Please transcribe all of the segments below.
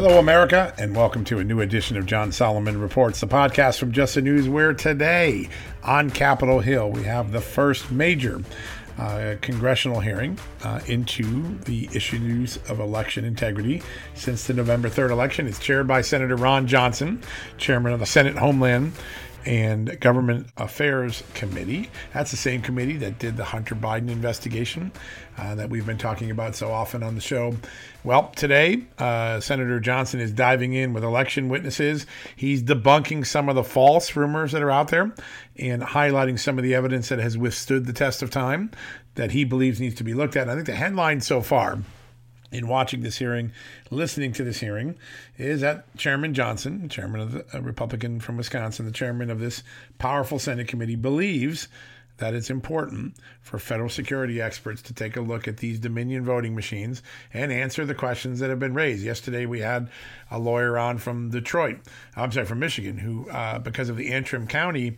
Hello, America, and welcome to a new edition of John Solomon Reports, the podcast from Just the News, where today on Capitol Hill we have the first major congressional hearing into the issues of election integrity since the November 3rd election. It's chaired by Senator Ron Johnson, chairman of the Senate Homeland and Government Affairs Committee. That's the same committee that did the Hunter Biden investigation that we've been talking about so often on the show. Well, today, Senator Johnson is diving in with election witnesses. He's debunking some of the false rumors that are out there and highlighting some of the evidence that has withstood the test of time that he believes needs to be looked at. And I think the headline so far in watching this hearing, listening to this hearing, is that Chairman Johnson, chairman of the Republican from Wisconsin, the chairman of this powerful Senate committee, believes that it's important for federal security experts to take a look at these Dominion voting machines and answer the questions that have been raised. Yesterday, we had a lawyer on from Michigan, who, because of the Antrim County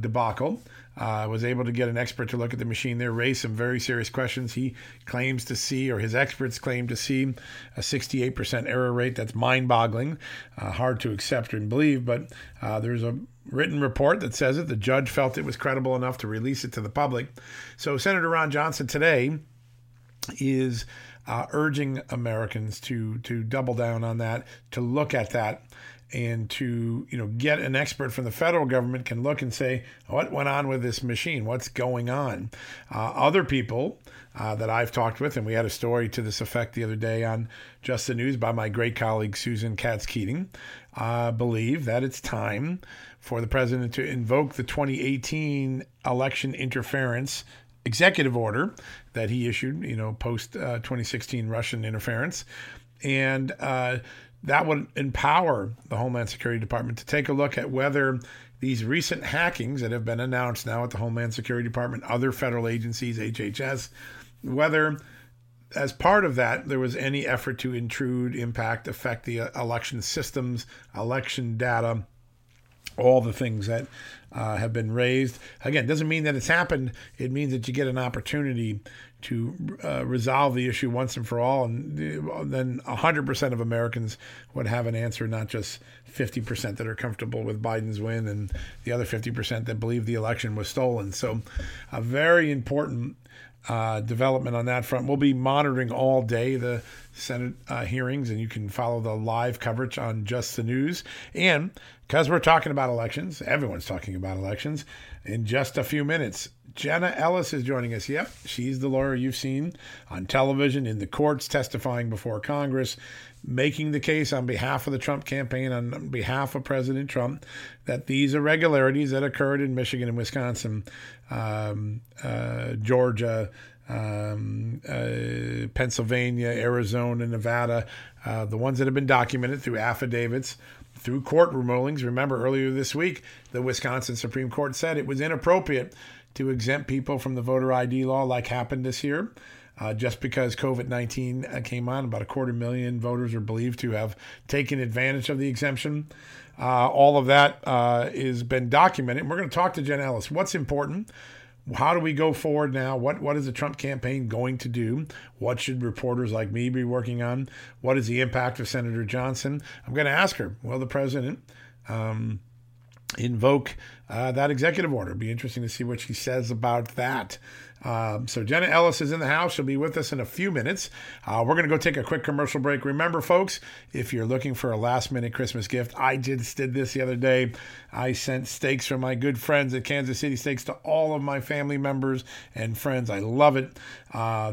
debacle, was able to get an expert to look at the machine there, raise some very serious questions. He claims to see, or his experts claim to see, a 68% error rate. That's mind-boggling, hard to accept and believe, but there's a written report that says it. The judge felt it was credible enough to release it to the public. So Senator Ron Johnson today is urging Americans to double down on that, to look at that, and to, you know, get an expert from the federal government can look and say, what went on with this machine? What's going on? Other people that I've talked with, and we had a story to this effect the other day on Just the News by my great colleague, Susan Katz-Keating, believe that it's time for the president to invoke the 2018 election interference executive order that he issued, you know, post 2016 Russian interference. And that would empower the Homeland Security Department to take a look at whether these recent hackings that have been announced now at the Homeland Security Department, other federal agencies, HHS, whether as part of that there was any effort to intrude, impact, affect the election systems, election data, all the things that have been raised. Again, doesn't mean that it's happened. It means that you get an opportunity to resolve the issue once and for all, and then 100% of Americans would have an answer, not just 50% that are comfortable with Biden's win and the other 50% that believe the election was stolen. So a very important development on that front. We'll be monitoring all day the Senate hearings, and you can follow the live coverage on Just the News. And because we're talking about elections, everyone's talking about elections, in just a few minutes, Jenna Ellis is joining us. Yep, she's the lawyer you've seen on television, in the courts, testifying before Congress, making the case on behalf of the Trump campaign, on behalf of President Trump, that these irregularities that occurred in Michigan and Wisconsin, Georgia, Pennsylvania, Arizona, Nevada, the ones that have been documented through affidavits, through courtroom rulings. Remember, earlier this week, the Wisconsin Supreme Court said it was inappropriate to exempt people from the voter ID law like happened this year. Just because COVID-19 came on, about 250,000 voters are believed to have taken advantage of the exemption. All of that has been documented. And we're going to talk to Jenna Ellis. What's important? How do we go forward now? What is the Trump campaign going to do? What should reporters like me be working on? What is the impact of Senator Johnson? I'm going to ask her, will the president invoke that executive order? Be interesting to see what she says about that. So Jenna Ellis is in the house. She'll be with us in a few minutes. We're going to go take a quick commercial break. Remember, folks, if you're looking for a last-minute Christmas gift, I just did this the other day. I sent steaks from my good friends at Kansas City Steaks to all of my family members and friends. I love it.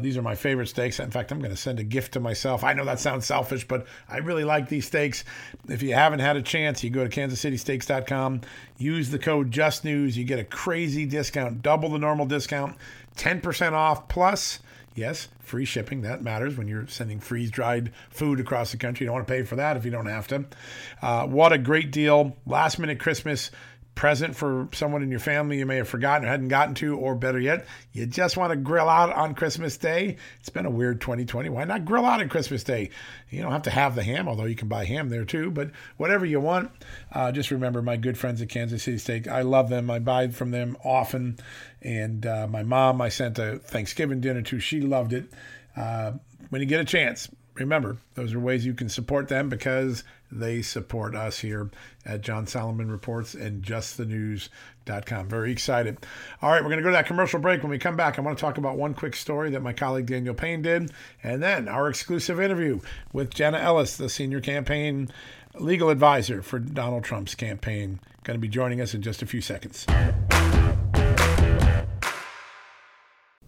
These are my favorite steaks. In fact, I'm going to send a gift to myself. I know that sounds selfish, but I really like these steaks. If you haven't had a chance, you go to kansascitysteaks.com. Use the code JUSTNEWS. You get a crazy discount, double the normal discount, 10% off plus, yes, free shipping. That matters when you're sending freeze-dried food across the country. You don't want to pay for that if you don't have to. What a great deal. Last-minute Christmas present for someone in your family you may have forgotten or hadn't gotten to, or better yet, you just want to grill out on Christmas Day. It's been a weird 2020. Why not grill out on Christmas Day? You don't have to have the ham, although you can buy ham there too, but whatever you want. Just remember my good friends at Kansas City Steak. I love them. I buy from them often. And my mom, I sent a Thanksgiving dinner to. She loved it. When you get a chance, remember, those are ways you can support them because they support us here at John Solomon Reports and justthenews.com. Very excited. All right, we're going to go to that commercial break. When we come back, I want to talk about one quick story that my colleague Daniel Payne did, and then our exclusive interview with Jenna Ellis, the senior campaign legal advisor for Donald Trump's campaign. Going to be joining us in just a few seconds.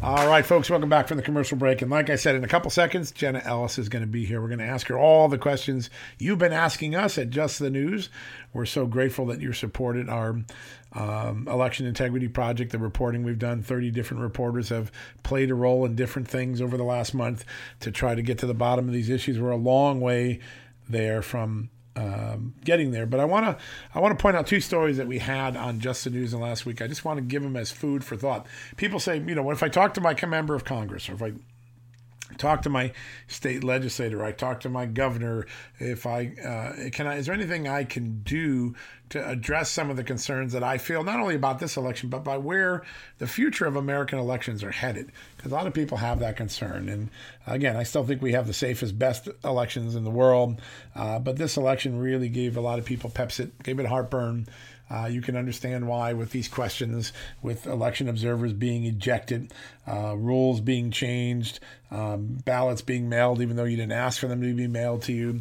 All right, folks, welcome back from the commercial break. And like I said, in a couple seconds, Jenna Ellis is going to be here. We're going to ask her all the questions you've been asking us at Just the News. We're so grateful that you supported our election integrity project, the reporting we've done. 30 different reporters have played a role in different things over the last month to try to get to the bottom of these issues. We're a long way there from getting there. But I want to point out two stories that we had on Just the News and last week. I just want to give them as food for thought. People say, you know, if I talk to my member of Congress, or if I talk to my state legislator, I talk to my governor, if is there anything I can do to address some of the concerns that I feel, not only about this election, but by where the future of American elections are headed? Because a lot of people have that concern. And again, I still think we have the safest, best elections in the world. But this election really gave a lot of people gave it heartburn. You can understand why with these questions, with election observers being ejected, rules being changed, ballots being mailed, even though you didn't ask for them to be mailed to you.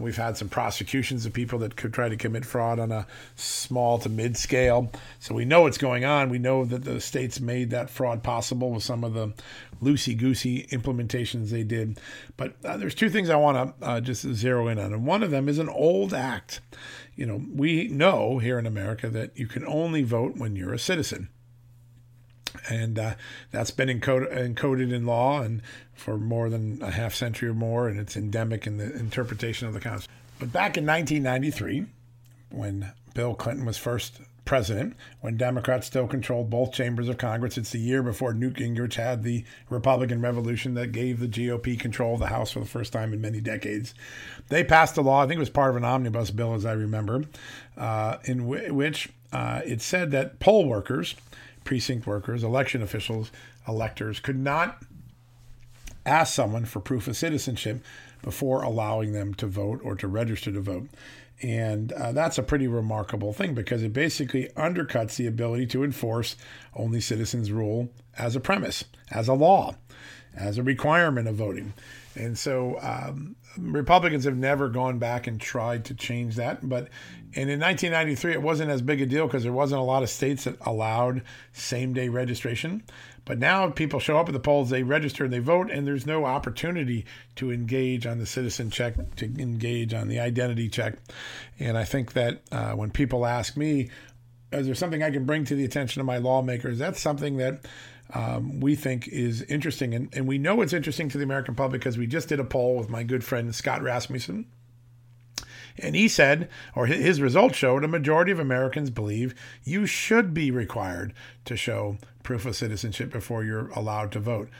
We've had some prosecutions of people that could try to commit fraud on a small to mid scale. So we know what's going on. We know that the states made that fraud possible with some of the loosey-goosey implementations they did. But there's two things I want to just zero in on. And one of them is an old act. You know, we know here in America that you can only vote when you're a citizen. And that's been encoded in law and for more than a half century or more, and it's endemic in the interpretation of the Constitution. But back in 1993, when Bill Clinton was first president, when Democrats still controlled both chambers of Congress, it's the year before Newt Gingrich had the Republican Revolution that gave the GOP control of the House for the first time in many decades. They passed a law, I think it was part of an omnibus bill, as I remember, in which it said that poll workers, precinct workers, election officials, electors could not ask someone for proof of citizenship before allowing them to vote or to register to vote. And that's a pretty remarkable thing because it basically undercuts the ability to enforce only citizens' rule as a premise, as a law, as a requirement of voting. And so Republicans have never gone back and tried to change that. And in 1993, it wasn't as big a deal because there wasn't a lot of states that allowed same-day registration. But now people show up at the polls, they register, and they vote, and there's no opportunity to engage on the citizen check, to engage on the identity check. And I think that when people ask me, is there something I can bring to the attention of my lawmakers, that's something that we think is interesting. And we know it's interesting to the American public because we just did a poll with my good friend Scott Rasmussen. And he said, or his results showed, a majority of Americans believe you should be required to show proof of citizenship before you're allowed to vote.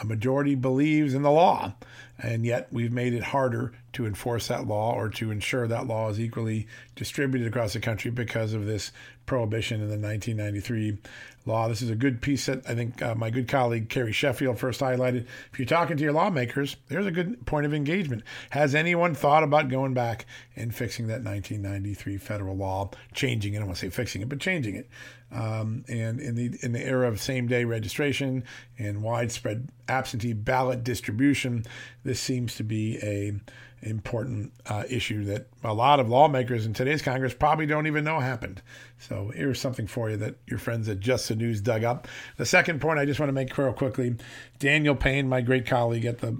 A majority believes in the law, and yet we've made it harder to enforce that law or to ensure that law is equally distributed across the country because of this prohibition in the 1993 law. This is a good piece that I think my good colleague Carrie Sheffield first highlighted. If you're talking to your lawmakers, there's a good point of engagement. Has anyone thought about going back and fixing that 1993 federal law, changing it? I don't want to say fixing it, but changing it. And in the era of same-day registration and widespread absentee ballot distribution, this seems to be an important issue that a lot of lawmakers in today's Congress probably don't even know happened. So here's something for you that your friends at Just the News dug up. The second point I just want to make real quickly, Daniel Payne, my great colleague at the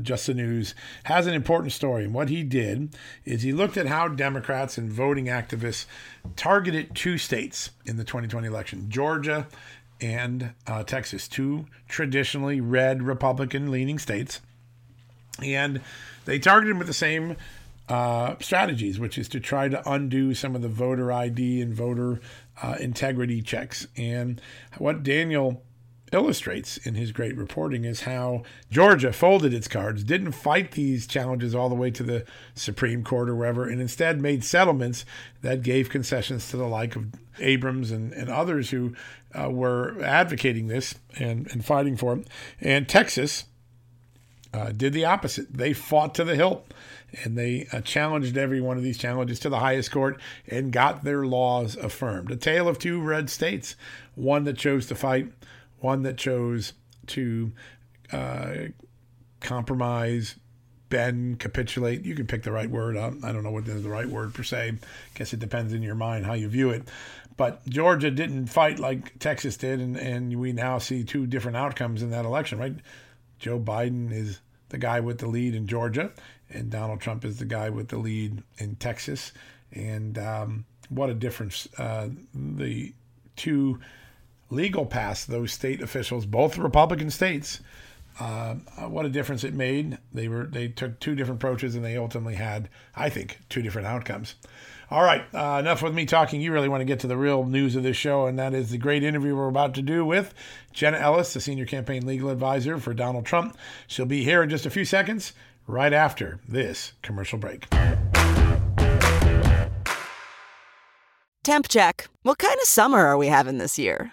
Just the News, has an important story. And what he did is he looked at how Democrats and voting activists targeted two states in the 2020 election, Georgia and Texas, two traditionally red Republican-leaning states. And they targeted them with the same strategies, which is to try to undo some of the voter ID and voter integrity checks. And what Daniel illustrates in his great reporting is how Georgia folded its cards, didn't fight these challenges all the way to the Supreme Court or wherever, and instead made settlements that gave concessions to the like of Abrams and others who were advocating this and fighting for it. And Texas did the opposite. They fought to the hilt, and they challenged every one of these challenges to the highest court and got their laws affirmed. A tale of two red states, one that chose to fight, one that chose to compromise, bend, capitulate. You can pick the right word up. I don't know what is the right word per se. I guess it depends in your mind how you view it. But Georgia didn't fight like Texas did, and we now see two different outcomes in that election, right? Joe Biden is the guy with the lead in Georgia, and Donald Trump is the guy with the lead in Texas. And what a difference the two legal passed those state officials, both Republican states. What a difference it made. They took two different approaches, and they ultimately had, I think, two different outcomes. All right, enough with me talking. You really want to get to the real news of this show, and that is the great interview we're about to do with Jenna Ellis, the senior campaign legal advisor for Donald Trump. She'll be here in just a few seconds, right after this commercial break. Temp check. What kind of summer are we having this year?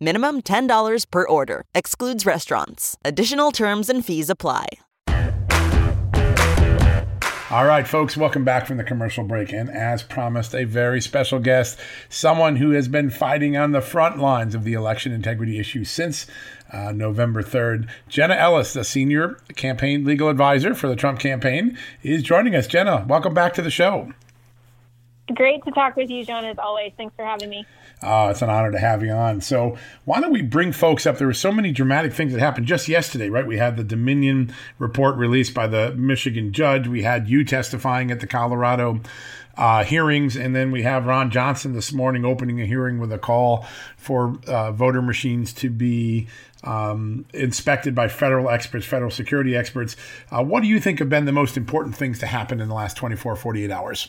Minimum $10 per order. Excludes restaurants. Additional terms and fees apply. All right, folks, welcome back from the commercial break. And as promised, a very special guest, someone who has been fighting on the front lines of the election integrity issue since November 3rd. Jenna Ellis, the senior campaign legal advisor for the Trump campaign, is joining us. Jenna, welcome back to the show. Great to talk with you, John, as always. Thanks for having me. It's an honor to have you on. So why don't we bring folks up? There were so many dramatic things that happened just yesterday, right? We had the Dominion report released by the Michigan judge. We had you testifying at the Colorado hearings. And then we have Ron Johnson this morning opening a hearing with a call for voter machines to be inspected by federal experts, federal security experts. What do you think have been the most important things to happen in the last 24, 48 hours?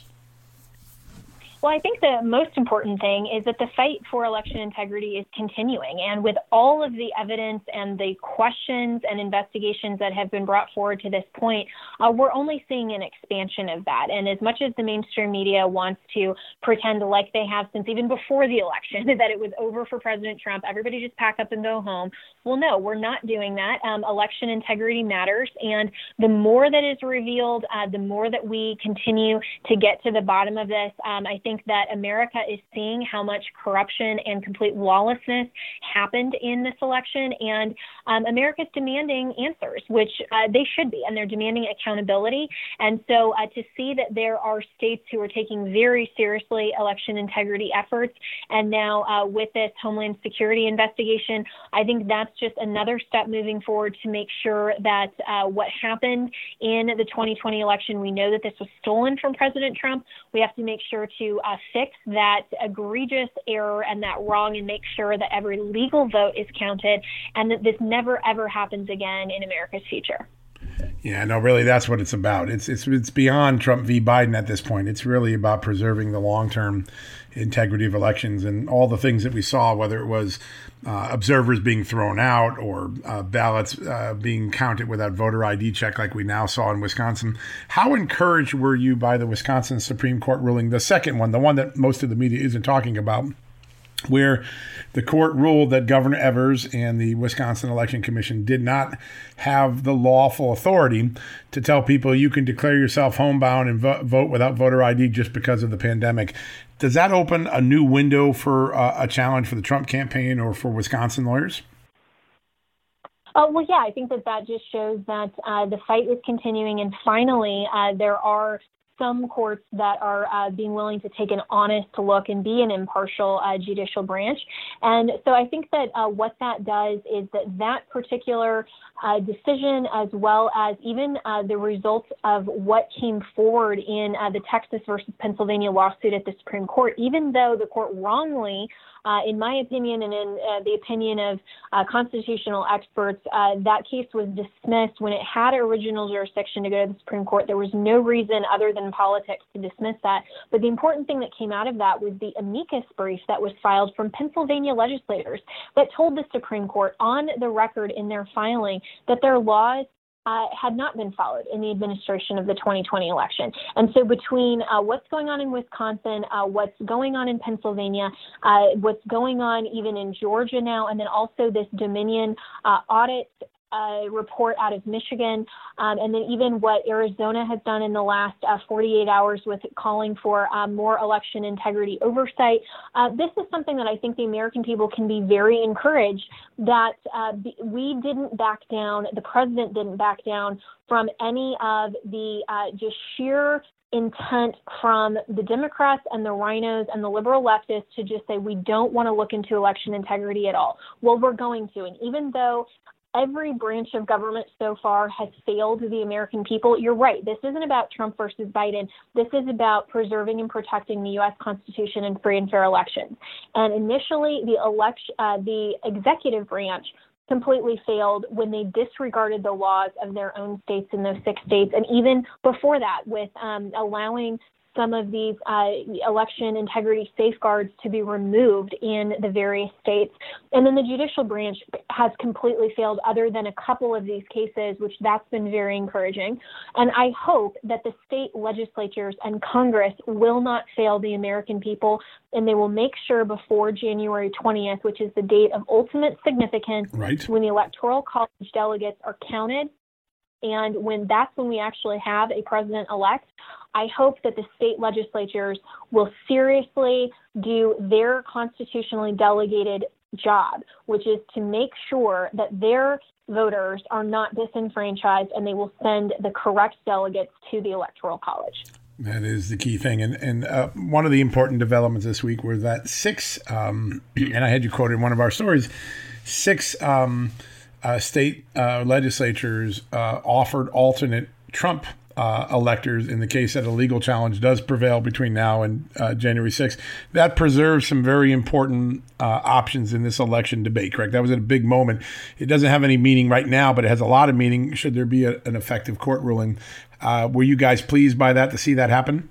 Well, I think the most important thing is that the fight for election integrity is continuing. And with all of the evidence and the questions and investigations that have been brought forward to this point, we're only seeing an expansion of that. And as much as the mainstream media wants to pretend like they have since even before the election, that it was over for President Trump, everybody just pack up and go home. Well, no, we're not doing that. Election integrity matters. And the more that is revealed, the more that we continue to get to the bottom of this, I think think that America is seeing how much corruption and complete lawlessness happened in this election, and America's demanding answers, which they should be, and they're demanding accountability. And so to see that there are states who are taking very seriously election integrity efforts, and now with this Homeland Security investigation, I think that's just another step moving forward to make sure that what happened in the 2020 election, we know that this was stolen from President Trump. We have to make sure to fix that egregious error and that wrong, and make sure that every legal vote is counted and that this never, ever happens again in America's future. Yeah, no, really, that's what it's about. It's beyond Trump v. Biden at this point. It's really about preserving the long-term integrity of elections and all the things that we saw, whether it was observers being thrown out or ballots being counted without voter ID check like we now saw in Wisconsin. How encouraged were you by the Wisconsin Supreme Court ruling, the second one, the one that most of the media isn't talking about, where the court ruled that Governor Evers and the Wisconsin Election Commission did not have the lawful authority to tell people you can declare yourself homebound and vote without voter ID just because of the pandemic? Does that open a new window for a challenge for the Trump campaign or for Wisconsin lawyers? Well, yeah, I think that just shows that the fight is continuing. And finally, there are some courts that are being willing to take an honest look and be an impartial judicial branch. And so I think that what that does is that particular decision, as well as even the results of what came forward in the Texas versus Pennsylvania lawsuit at the Supreme Court, even though the court wrongly, in my opinion and in the opinion of constitutional experts, that case was dismissed when it had original jurisdiction to go to the Supreme Court. There was no reason other than politics to dismiss that. But the important thing that came out of that was the amicus brief that was filed from Pennsylvania legislators that told the Supreme Court on the record in their filing that their laws had not been followed in the administration of the 2020 election. And so between what's going on in Wisconsin, what's going on in Pennsylvania, what's going on even in Georgia now, and then also this Dominion audit report out of Michigan, and then even what Arizona has done in the last 48 hours with calling for more election integrity oversight. This is something that I think the American people can be very encouraged that we didn't back down, the president didn't back down from any of the just sheer intent from the Democrats and the rhinos and the liberal leftists to just say, we don't want to look into election integrity at all. Well, we're going to. And even though every branch of government so far has failed the American people, you're right. This isn't about Trump versus Biden. This is about preserving and protecting the U.S. Constitution and free and fair elections. And initially, the executive branch completely failed when they disregarded the laws of their own states in those six states. And even before that, with allowing some of these election integrity safeguards to be removed in the various states. And then the judicial branch has completely failed other than a couple of these cases, which that's been very encouraging. And I hope that the state legislatures and Congress will not fail the American people, and they will make sure before January 20th, which is the date of ultimate significance, right, when the Electoral College delegates are counted, and that's when we actually have a president-elect. I hope that the state legislatures will seriously do their constitutionally delegated job, which is to make sure that their voters are not disenfranchised and they will send the correct delegates to the Electoral College. That is the key thing. And one of the important developments this week were that and I had you quoted in one of our stories, six state legislatures offered alternate Trump electors in the case that a legal challenge does prevail between now and January 6th. That preserves some very important options in this election debate, correct? That was a big moment. It doesn't have any meaning right now, but it has a lot of meaning should there be an effective court ruling. Were you guys pleased by that to see that happen?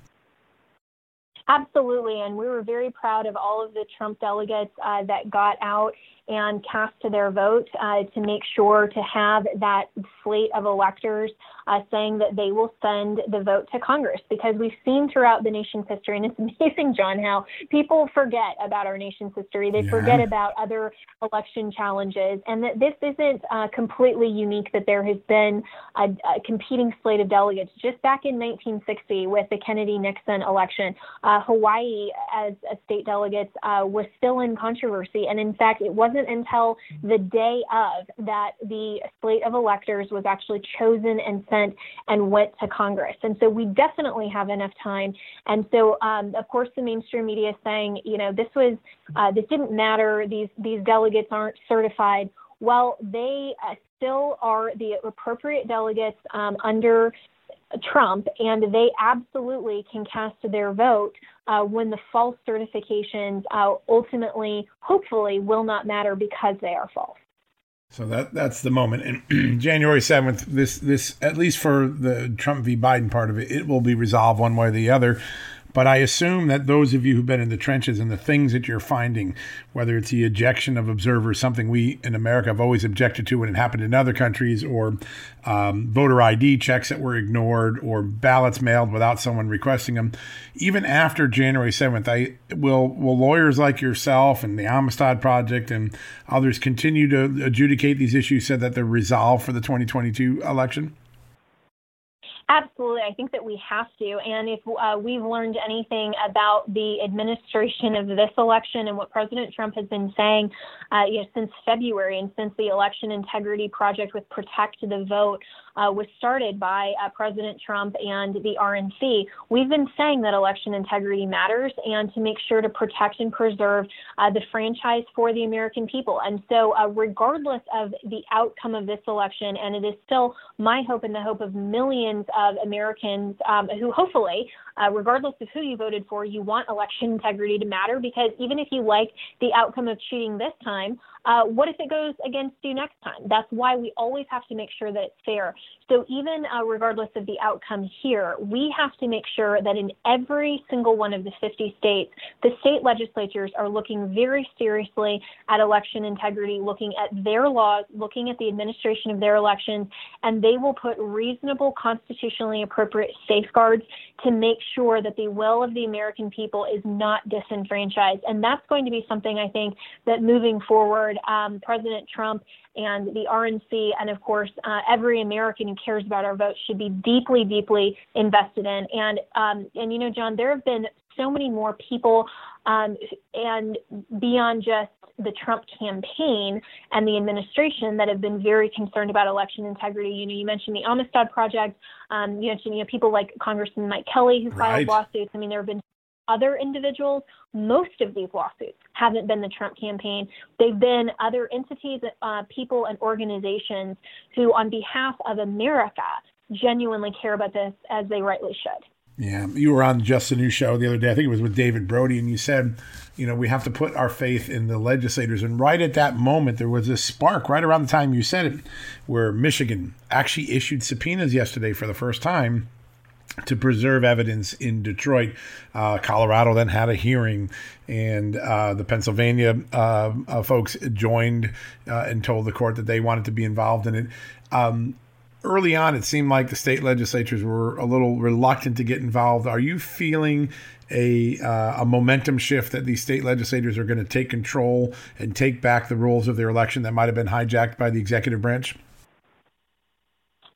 Absolutely. And we were very proud of all of the Trump delegates that got out and cast their vote to make sure to have that slate of electors saying that they will send the vote to Congress, because we've seen throughout the nation's history, and it's amazing, John, how people forget about our nation's history. They forget about other election challenges, and that this isn't completely unique, that there has been a competing slate of delegates. Just back in 1960 with the Kennedy-Nixon election, Hawaii as a state delegate was still in controversy. And in fact, it wasn't until the day of that the slate of electors was actually chosen and sent and went to Congress. And so we definitely have enough time. And so, of course, the mainstream media is saying, you know, this was this didn't matter. These delegates aren't certified. Well, they still are the appropriate delegates under Trump, and they absolutely can cast their vote when the false certifications ultimately, hopefully, will not matter because they are false. So that's the moment. And January 7th, this at least for the Trump v. Biden part of it, it will be resolved one way or the other. But I assume that those of you who've been in the trenches and the things that you're finding, whether it's the ejection of observers, something we in America have always objected to when it happened in other countries, or voter ID checks that were ignored, or ballots mailed without someone requesting them, even after January 7th, will lawyers like yourself and the Amistad Project and others continue to adjudicate these issues so that they're resolved for the 2022 election? Absolutely. I think that we have to. And if we've learned anything about the administration of this election and what President Trump has been saying since February and since the Election Integrity Project with Protect the Vote was started by President Trump and the RNC, we've been saying that election integrity matters, and to make sure to protect and preserve the franchise for the American people. And so regardless of the outcome of this election, and it is still my hope and the hope of millions of Americans who hopefully, regardless of who you voted for, you want election integrity to matter, because even if you like the outcome of cheating this time, what if it goes against you next time? That's why we always have to make sure that it's fair. So even regardless of the outcome here, we have to make sure that in every single one of the 50 states, the state legislatures are looking very seriously at election integrity, looking at their laws, looking at the administration of their elections, and they will put reasonable, constitutionally appropriate safeguards to make sure that the will of the American people is not disenfranchised. And that's going to be something, I think, that moving forward, President Trump and the RNC, and of course, every American who cares about our vote should be deeply, deeply invested in. And you know, John, there have been so many more people and beyond just the Trump campaign and the administration that have been very concerned about election integrity. You know, you mentioned the Amistad Project. You mentioned, you know, people like Congressman Mike Kelly who filed lawsuits. I mean, there have been other individuals. Most of these lawsuits haven't been the Trump campaign. They've been other entities, people, and organizations who, on behalf of America, genuinely care about this, as they rightly should. Yeah, you were on Just the News show the other day. I think it was with David Brody, and you said, you know, we have to put our faith in the legislators. And right at that moment, there was this spark right around the time you said it, where Michigan actually issued subpoenas yesterday for the first time to preserve evidence in Detroit. Colorado then had a hearing, and the Pennsylvania folks joined and told the court that they wanted to be involved in it. Early on, it seemed like the state legislatures were a little reluctant to get involved. Are you feeling a momentum shift that these state legislators are going to take control and take back the rules of their election that might have been hijacked by the executive branch?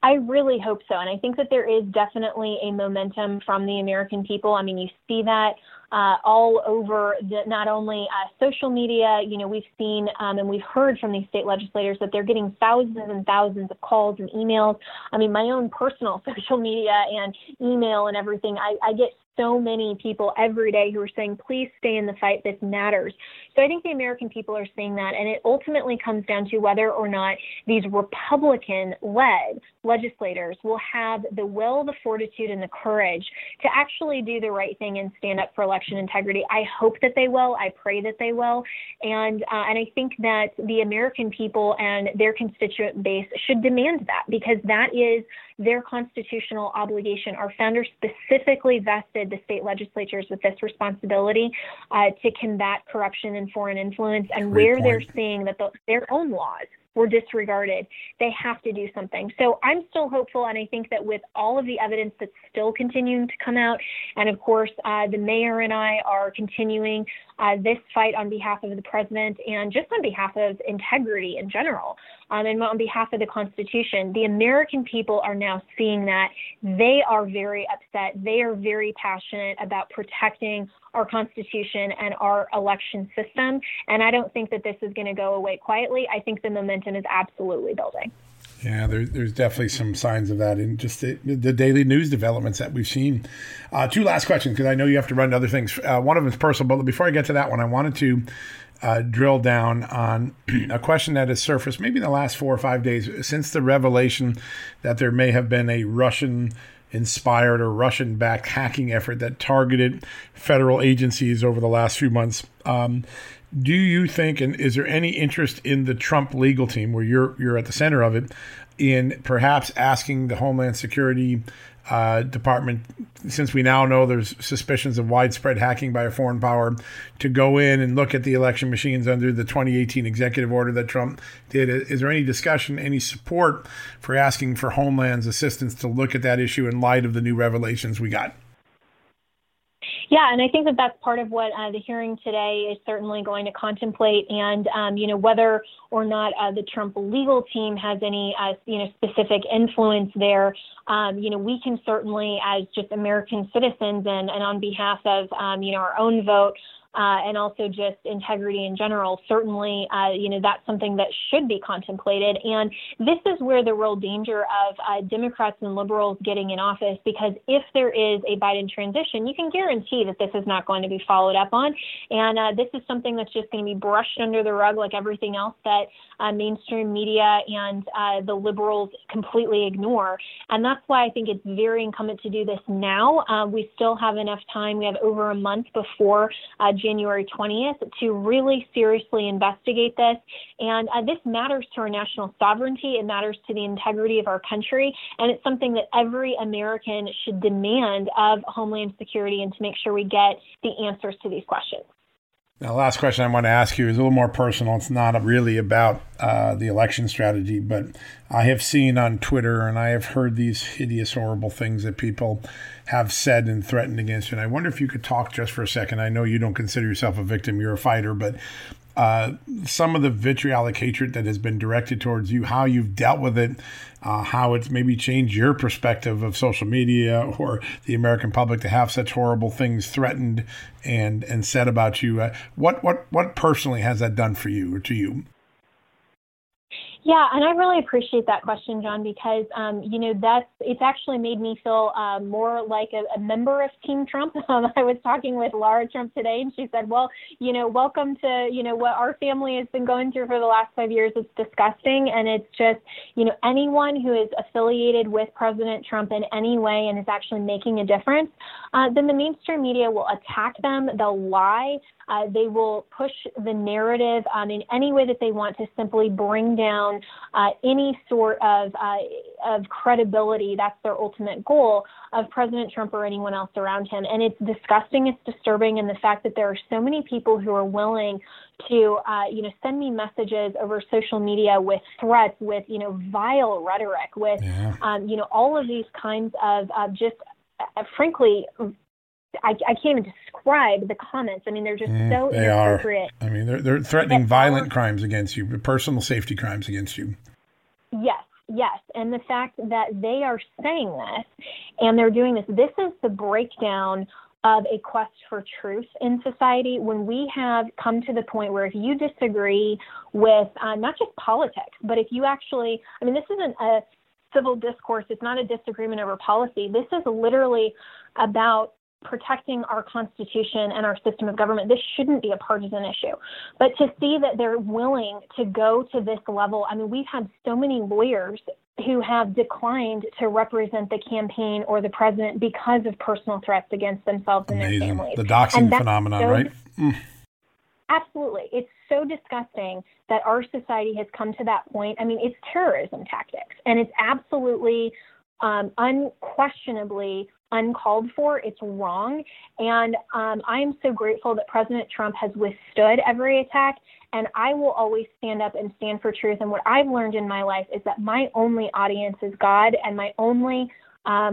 I really hope so. And I think that there is definitely a momentum from the American people. I mean, you see that all over not only social media. You know, we've seen and we've heard from these state legislators that they're getting thousands and thousands of calls and emails. I mean, my own personal social media and email and everything, I get so many people every day who are saying, please stay in the fight, this matters. So I think the American people are seeing that, and it ultimately comes down to whether or not these Republican-led legislators will have the will, the fortitude, and the courage to actually do the right thing and stand up for election integrity. I hope that they will. I pray that they will. And I think that the American people and their constituent base should demand that, because that is their constitutional obligation. Our founders specifically vested the state legislatures with this responsibility to combat corruption and foreign influence, and where they're seeing that their own laws were disregarded. They have to do something. So I'm still hopeful, and I think that with all of the evidence that's still continuing to come out, and of course, the mayor and I are continuing this fight on behalf of the president and just on behalf of integrity in general, and on behalf of the Constitution. The American people are now seeing that. They are very upset. They are very passionate about protecting our Constitution and our election system. And I don't think that this is going to go away quietly. I think the momentum is absolutely building. Yeah, there's definitely some signs of that in just the daily news developments that we've seen. Two last questions, because I know you have to run to other things. One of them is personal, but before I get to that one, I wanted to drill down on a question that has surfaced maybe in the last 4 or 5 days since the revelation that there may have been a Russian-inspired or Russian-backed hacking effort that targeted federal agencies over the last few months. Do you think, and is there any interest in the Trump legal team, where you're at the center of it, in perhaps asking the Homeland Security Department, since we now know there's suspicions of widespread hacking by a foreign power, to go in and look at the election machines under the 2018 executive order that Trump did? Is there any discussion, any support for asking for Homeland's assistance to look at that issue in light of the new revelations we got? Yeah, and I think that that's part of what the hearing today is certainly going to contemplate, and whether or not the Trump legal team has any specific influence there. We can certainly, as just American citizens, and on behalf of our own vote. And also just integrity in general, certainly, that's something that should be contemplated. And this is where the real danger of Democrats and liberals getting in office, because if there is a Biden transition, you can guarantee that this is not going to be followed up on. And this is something that's just going to be brushed under the rug like everything else that mainstream media and the liberals completely ignore. And that's why I think it's very incumbent to do this now. We still have enough time. We have over a month before January 20th to really seriously investigate this. And this matters to our national sovereignty. It matters to the integrity of our country. And it's something that every American should demand of Homeland Security, and to make sure we get the answers to these questions. Now, the last question I want to ask you is a little more personal. It's not really about the election strategy, but I have seen on Twitter, and I have heard these hideous, horrible things that people have said and threatened against you. And I wonder if you could talk just for a second. I know you don't consider yourself a victim. You're a fighter, but some of the vitriolic hatred that has been directed towards you, how you've dealt with it, how it's maybe changed your perspective of social media or the American public to have such horrible things threatened and said about you. What personally has that done for you or to you? Yeah, and I really appreciate that question, John, because, it's actually made me feel more like a member of Team Trump. I was talking with Laura Trump today, and she said, well, welcome to, what our family has been going through for the last 5 years. It's disgusting. And it's just, anyone who is affiliated with President Trump in any way and is actually making a difference, then the mainstream media will attack them. They'll lie. They will push the narrative in any way that they want to simply bring down any sort of credibility. That's their ultimate goal of President Trump or anyone else around him. And it's disgusting, it's disturbing, and the fact that there are so many people who are willing to, send me messages over social media with threats, with, vile rhetoric, with, all of these kinds of frankly, I can't even describe the comments. I mean, they're just so inappropriate. They are. I mean, they're threatening violent crimes against you, personal safety crimes against you. Yes. And the fact that they are saying this and they're doing this, this is the breakdown of a quest for truth in society, when we have come to the point where if you disagree with not just politics, but if you actually, this isn't a civil discourse. It's not a disagreement over policy. This is literally about protecting our Constitution and our system of government. This shouldn't be a partisan issue. But to see that they're willing to go to this level, we've had so many lawyers who have declined to represent the campaign or the president because of personal threats against themselves and their families. The doxing phenomenon, right? Absolutely. It's so disgusting that our society has come to that point. It's terrorism tactics, and it's absolutely unquestionably uncalled for. It's wrong. And I am so grateful that President Trump has withstood every attack. And I will always stand up and stand for truth. And what I've learned in my life is that my only audience is God, and my only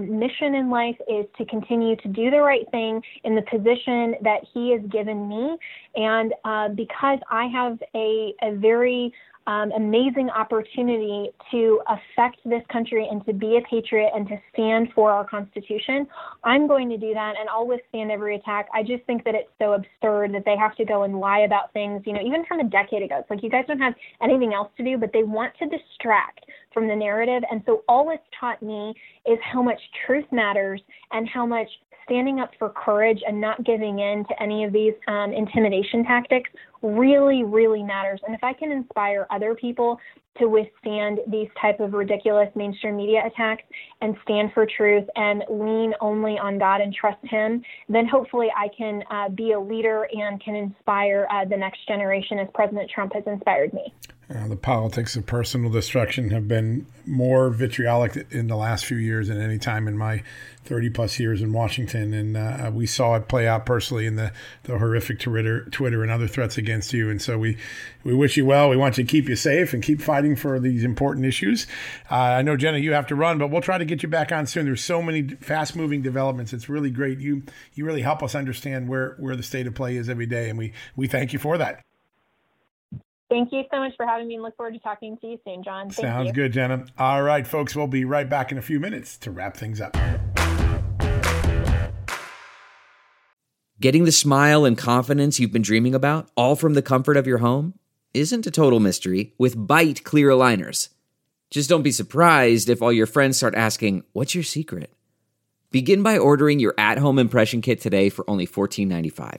mission in life is to continue to do the right thing in the position that he has given me. And because I have a very amazing opportunity to affect this country and to be a patriot and to stand for our Constitution, I'm going to do that, and I'll withstand every attack. I just think that it's so absurd that they have to go and lie about things, you know, even from a decade ago. It's like, you guys don't have anything else to do, but they want to distract from the narrative. And so all it's taught me is how much truth matters and how much standing up for courage and not giving in to any of these intimidation tactics really, really matters. And if I can inspire other people to withstand these type of ridiculous mainstream media attacks and stand for truth and lean only on God and trust him, then hopefully I can be a leader and can inspire the next generation as President Trump has inspired me. The politics of personal destruction have been more vitriolic in the last few years than any time in my 30 plus years in Washington. And we saw it play out personally in the horrific Twitter and other threats against you. And so we wish you well. We want you to keep you safe and keep fighting for these important issues. I know, Jenna, you have to run, but we'll try to get you back on soon. There's so many fast moving developments. It's really great. You really help us understand where the state of play is every day. And we thank you for that. Thank you so much for having me, and look forward to talking to you soon, John. Sounds good, Jenna. All right, folks, we'll be right back in a few minutes to wrap things up. Getting the smile and confidence you've been dreaming about, all from the comfort of your home, isn't a total mystery with Bite Clear Aligners. Just don't be surprised if all your friends start asking, what's your secret? Begin by ordering your at-home impression kit today for only $14.95.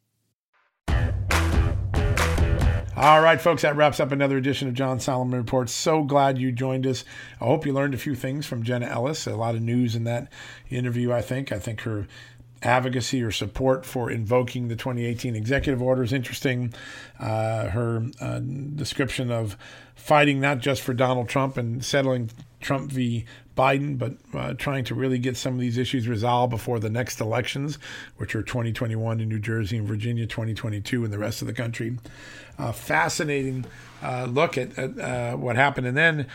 All right, folks, that wraps up another edition of John Solomon Reports. So glad you joined us. I hope you learned a few things from Jenna Ellis. A lot of news in that interview, I think. I think her advocacy or support for invoking the 2018 executive order is interesting. Her description of fighting not just for Donald Trump and settling Trump v. Biden, but trying to really get some of these issues resolved before the next elections, which are 2021 in New Jersey and Virginia, 2022 in the rest of the country. Fascinating look at what happened. And then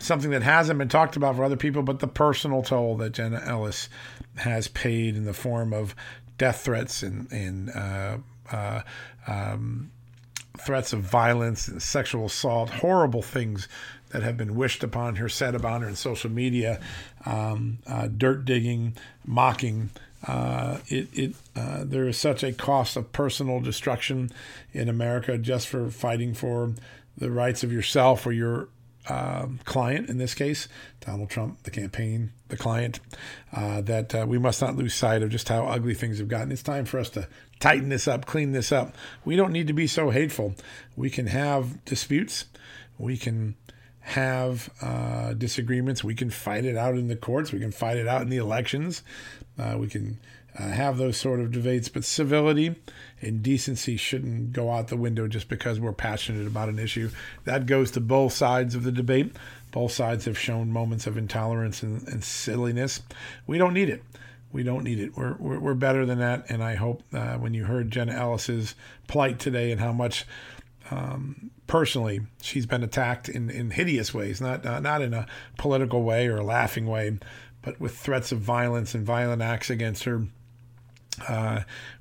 something that hasn't been talked about for other people, but the personal toll that Jenna Ellis has paid in the form of death threats and threats of violence and sexual assault, horrible things that have been wished upon her, said about her in social media, dirt digging, mocking. There is such a cost of personal destruction in America just for fighting for the rights of yourself or your client, in this case, Donald Trump, the campaign, the client, that we must not lose sight of just how ugly things have gotten. It's time for us to tighten this up, clean this up. We don't need to be so hateful. We can have disputes. We can have disagreements. We can fight it out in the courts. We can fight it out in the elections. We can have those sort of debates, but civility and decency shouldn't go out the window just because we're passionate about an issue. That goes to both sides of the debate. Both sides have shown moments of intolerance and silliness. We don't need it. We don't need it. We're better than that. And I hope when you heard Jenna Ellis's plight today and how much personally, she's been attacked in hideous ways, not in a political way or a laughing way, but with threats of violence and violent acts against her.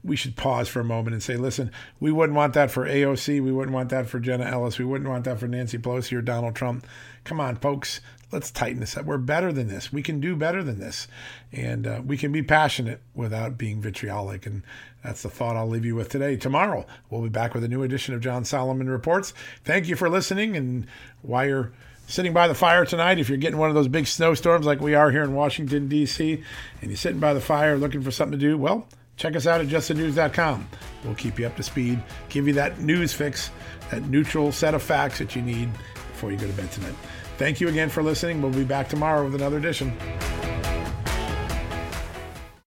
We should pause for a moment and say, listen, we wouldn't want that for AOC. We wouldn't want that for Jenna Ellis. We wouldn't want that for Nancy Pelosi or Donald Trump. Come on, folks. Let's tighten this up. We're better than this. We can do better than this. And we can be passionate without being vitriolic. And that's the thought I'll leave you with today. Tomorrow, we'll be back with a new edition of John Solomon Reports. Thank you for listening. And while you're sitting by the fire tonight, if you're getting one of those big snowstorms like we are here in Washington, D.C., and you're sitting by the fire looking for something to do, well, check us out at justthenews.com. We'll keep you up to speed, give you that news fix, that neutral set of facts that you need before you go to bed tonight. Thank you again for listening. We'll be back tomorrow with another edition.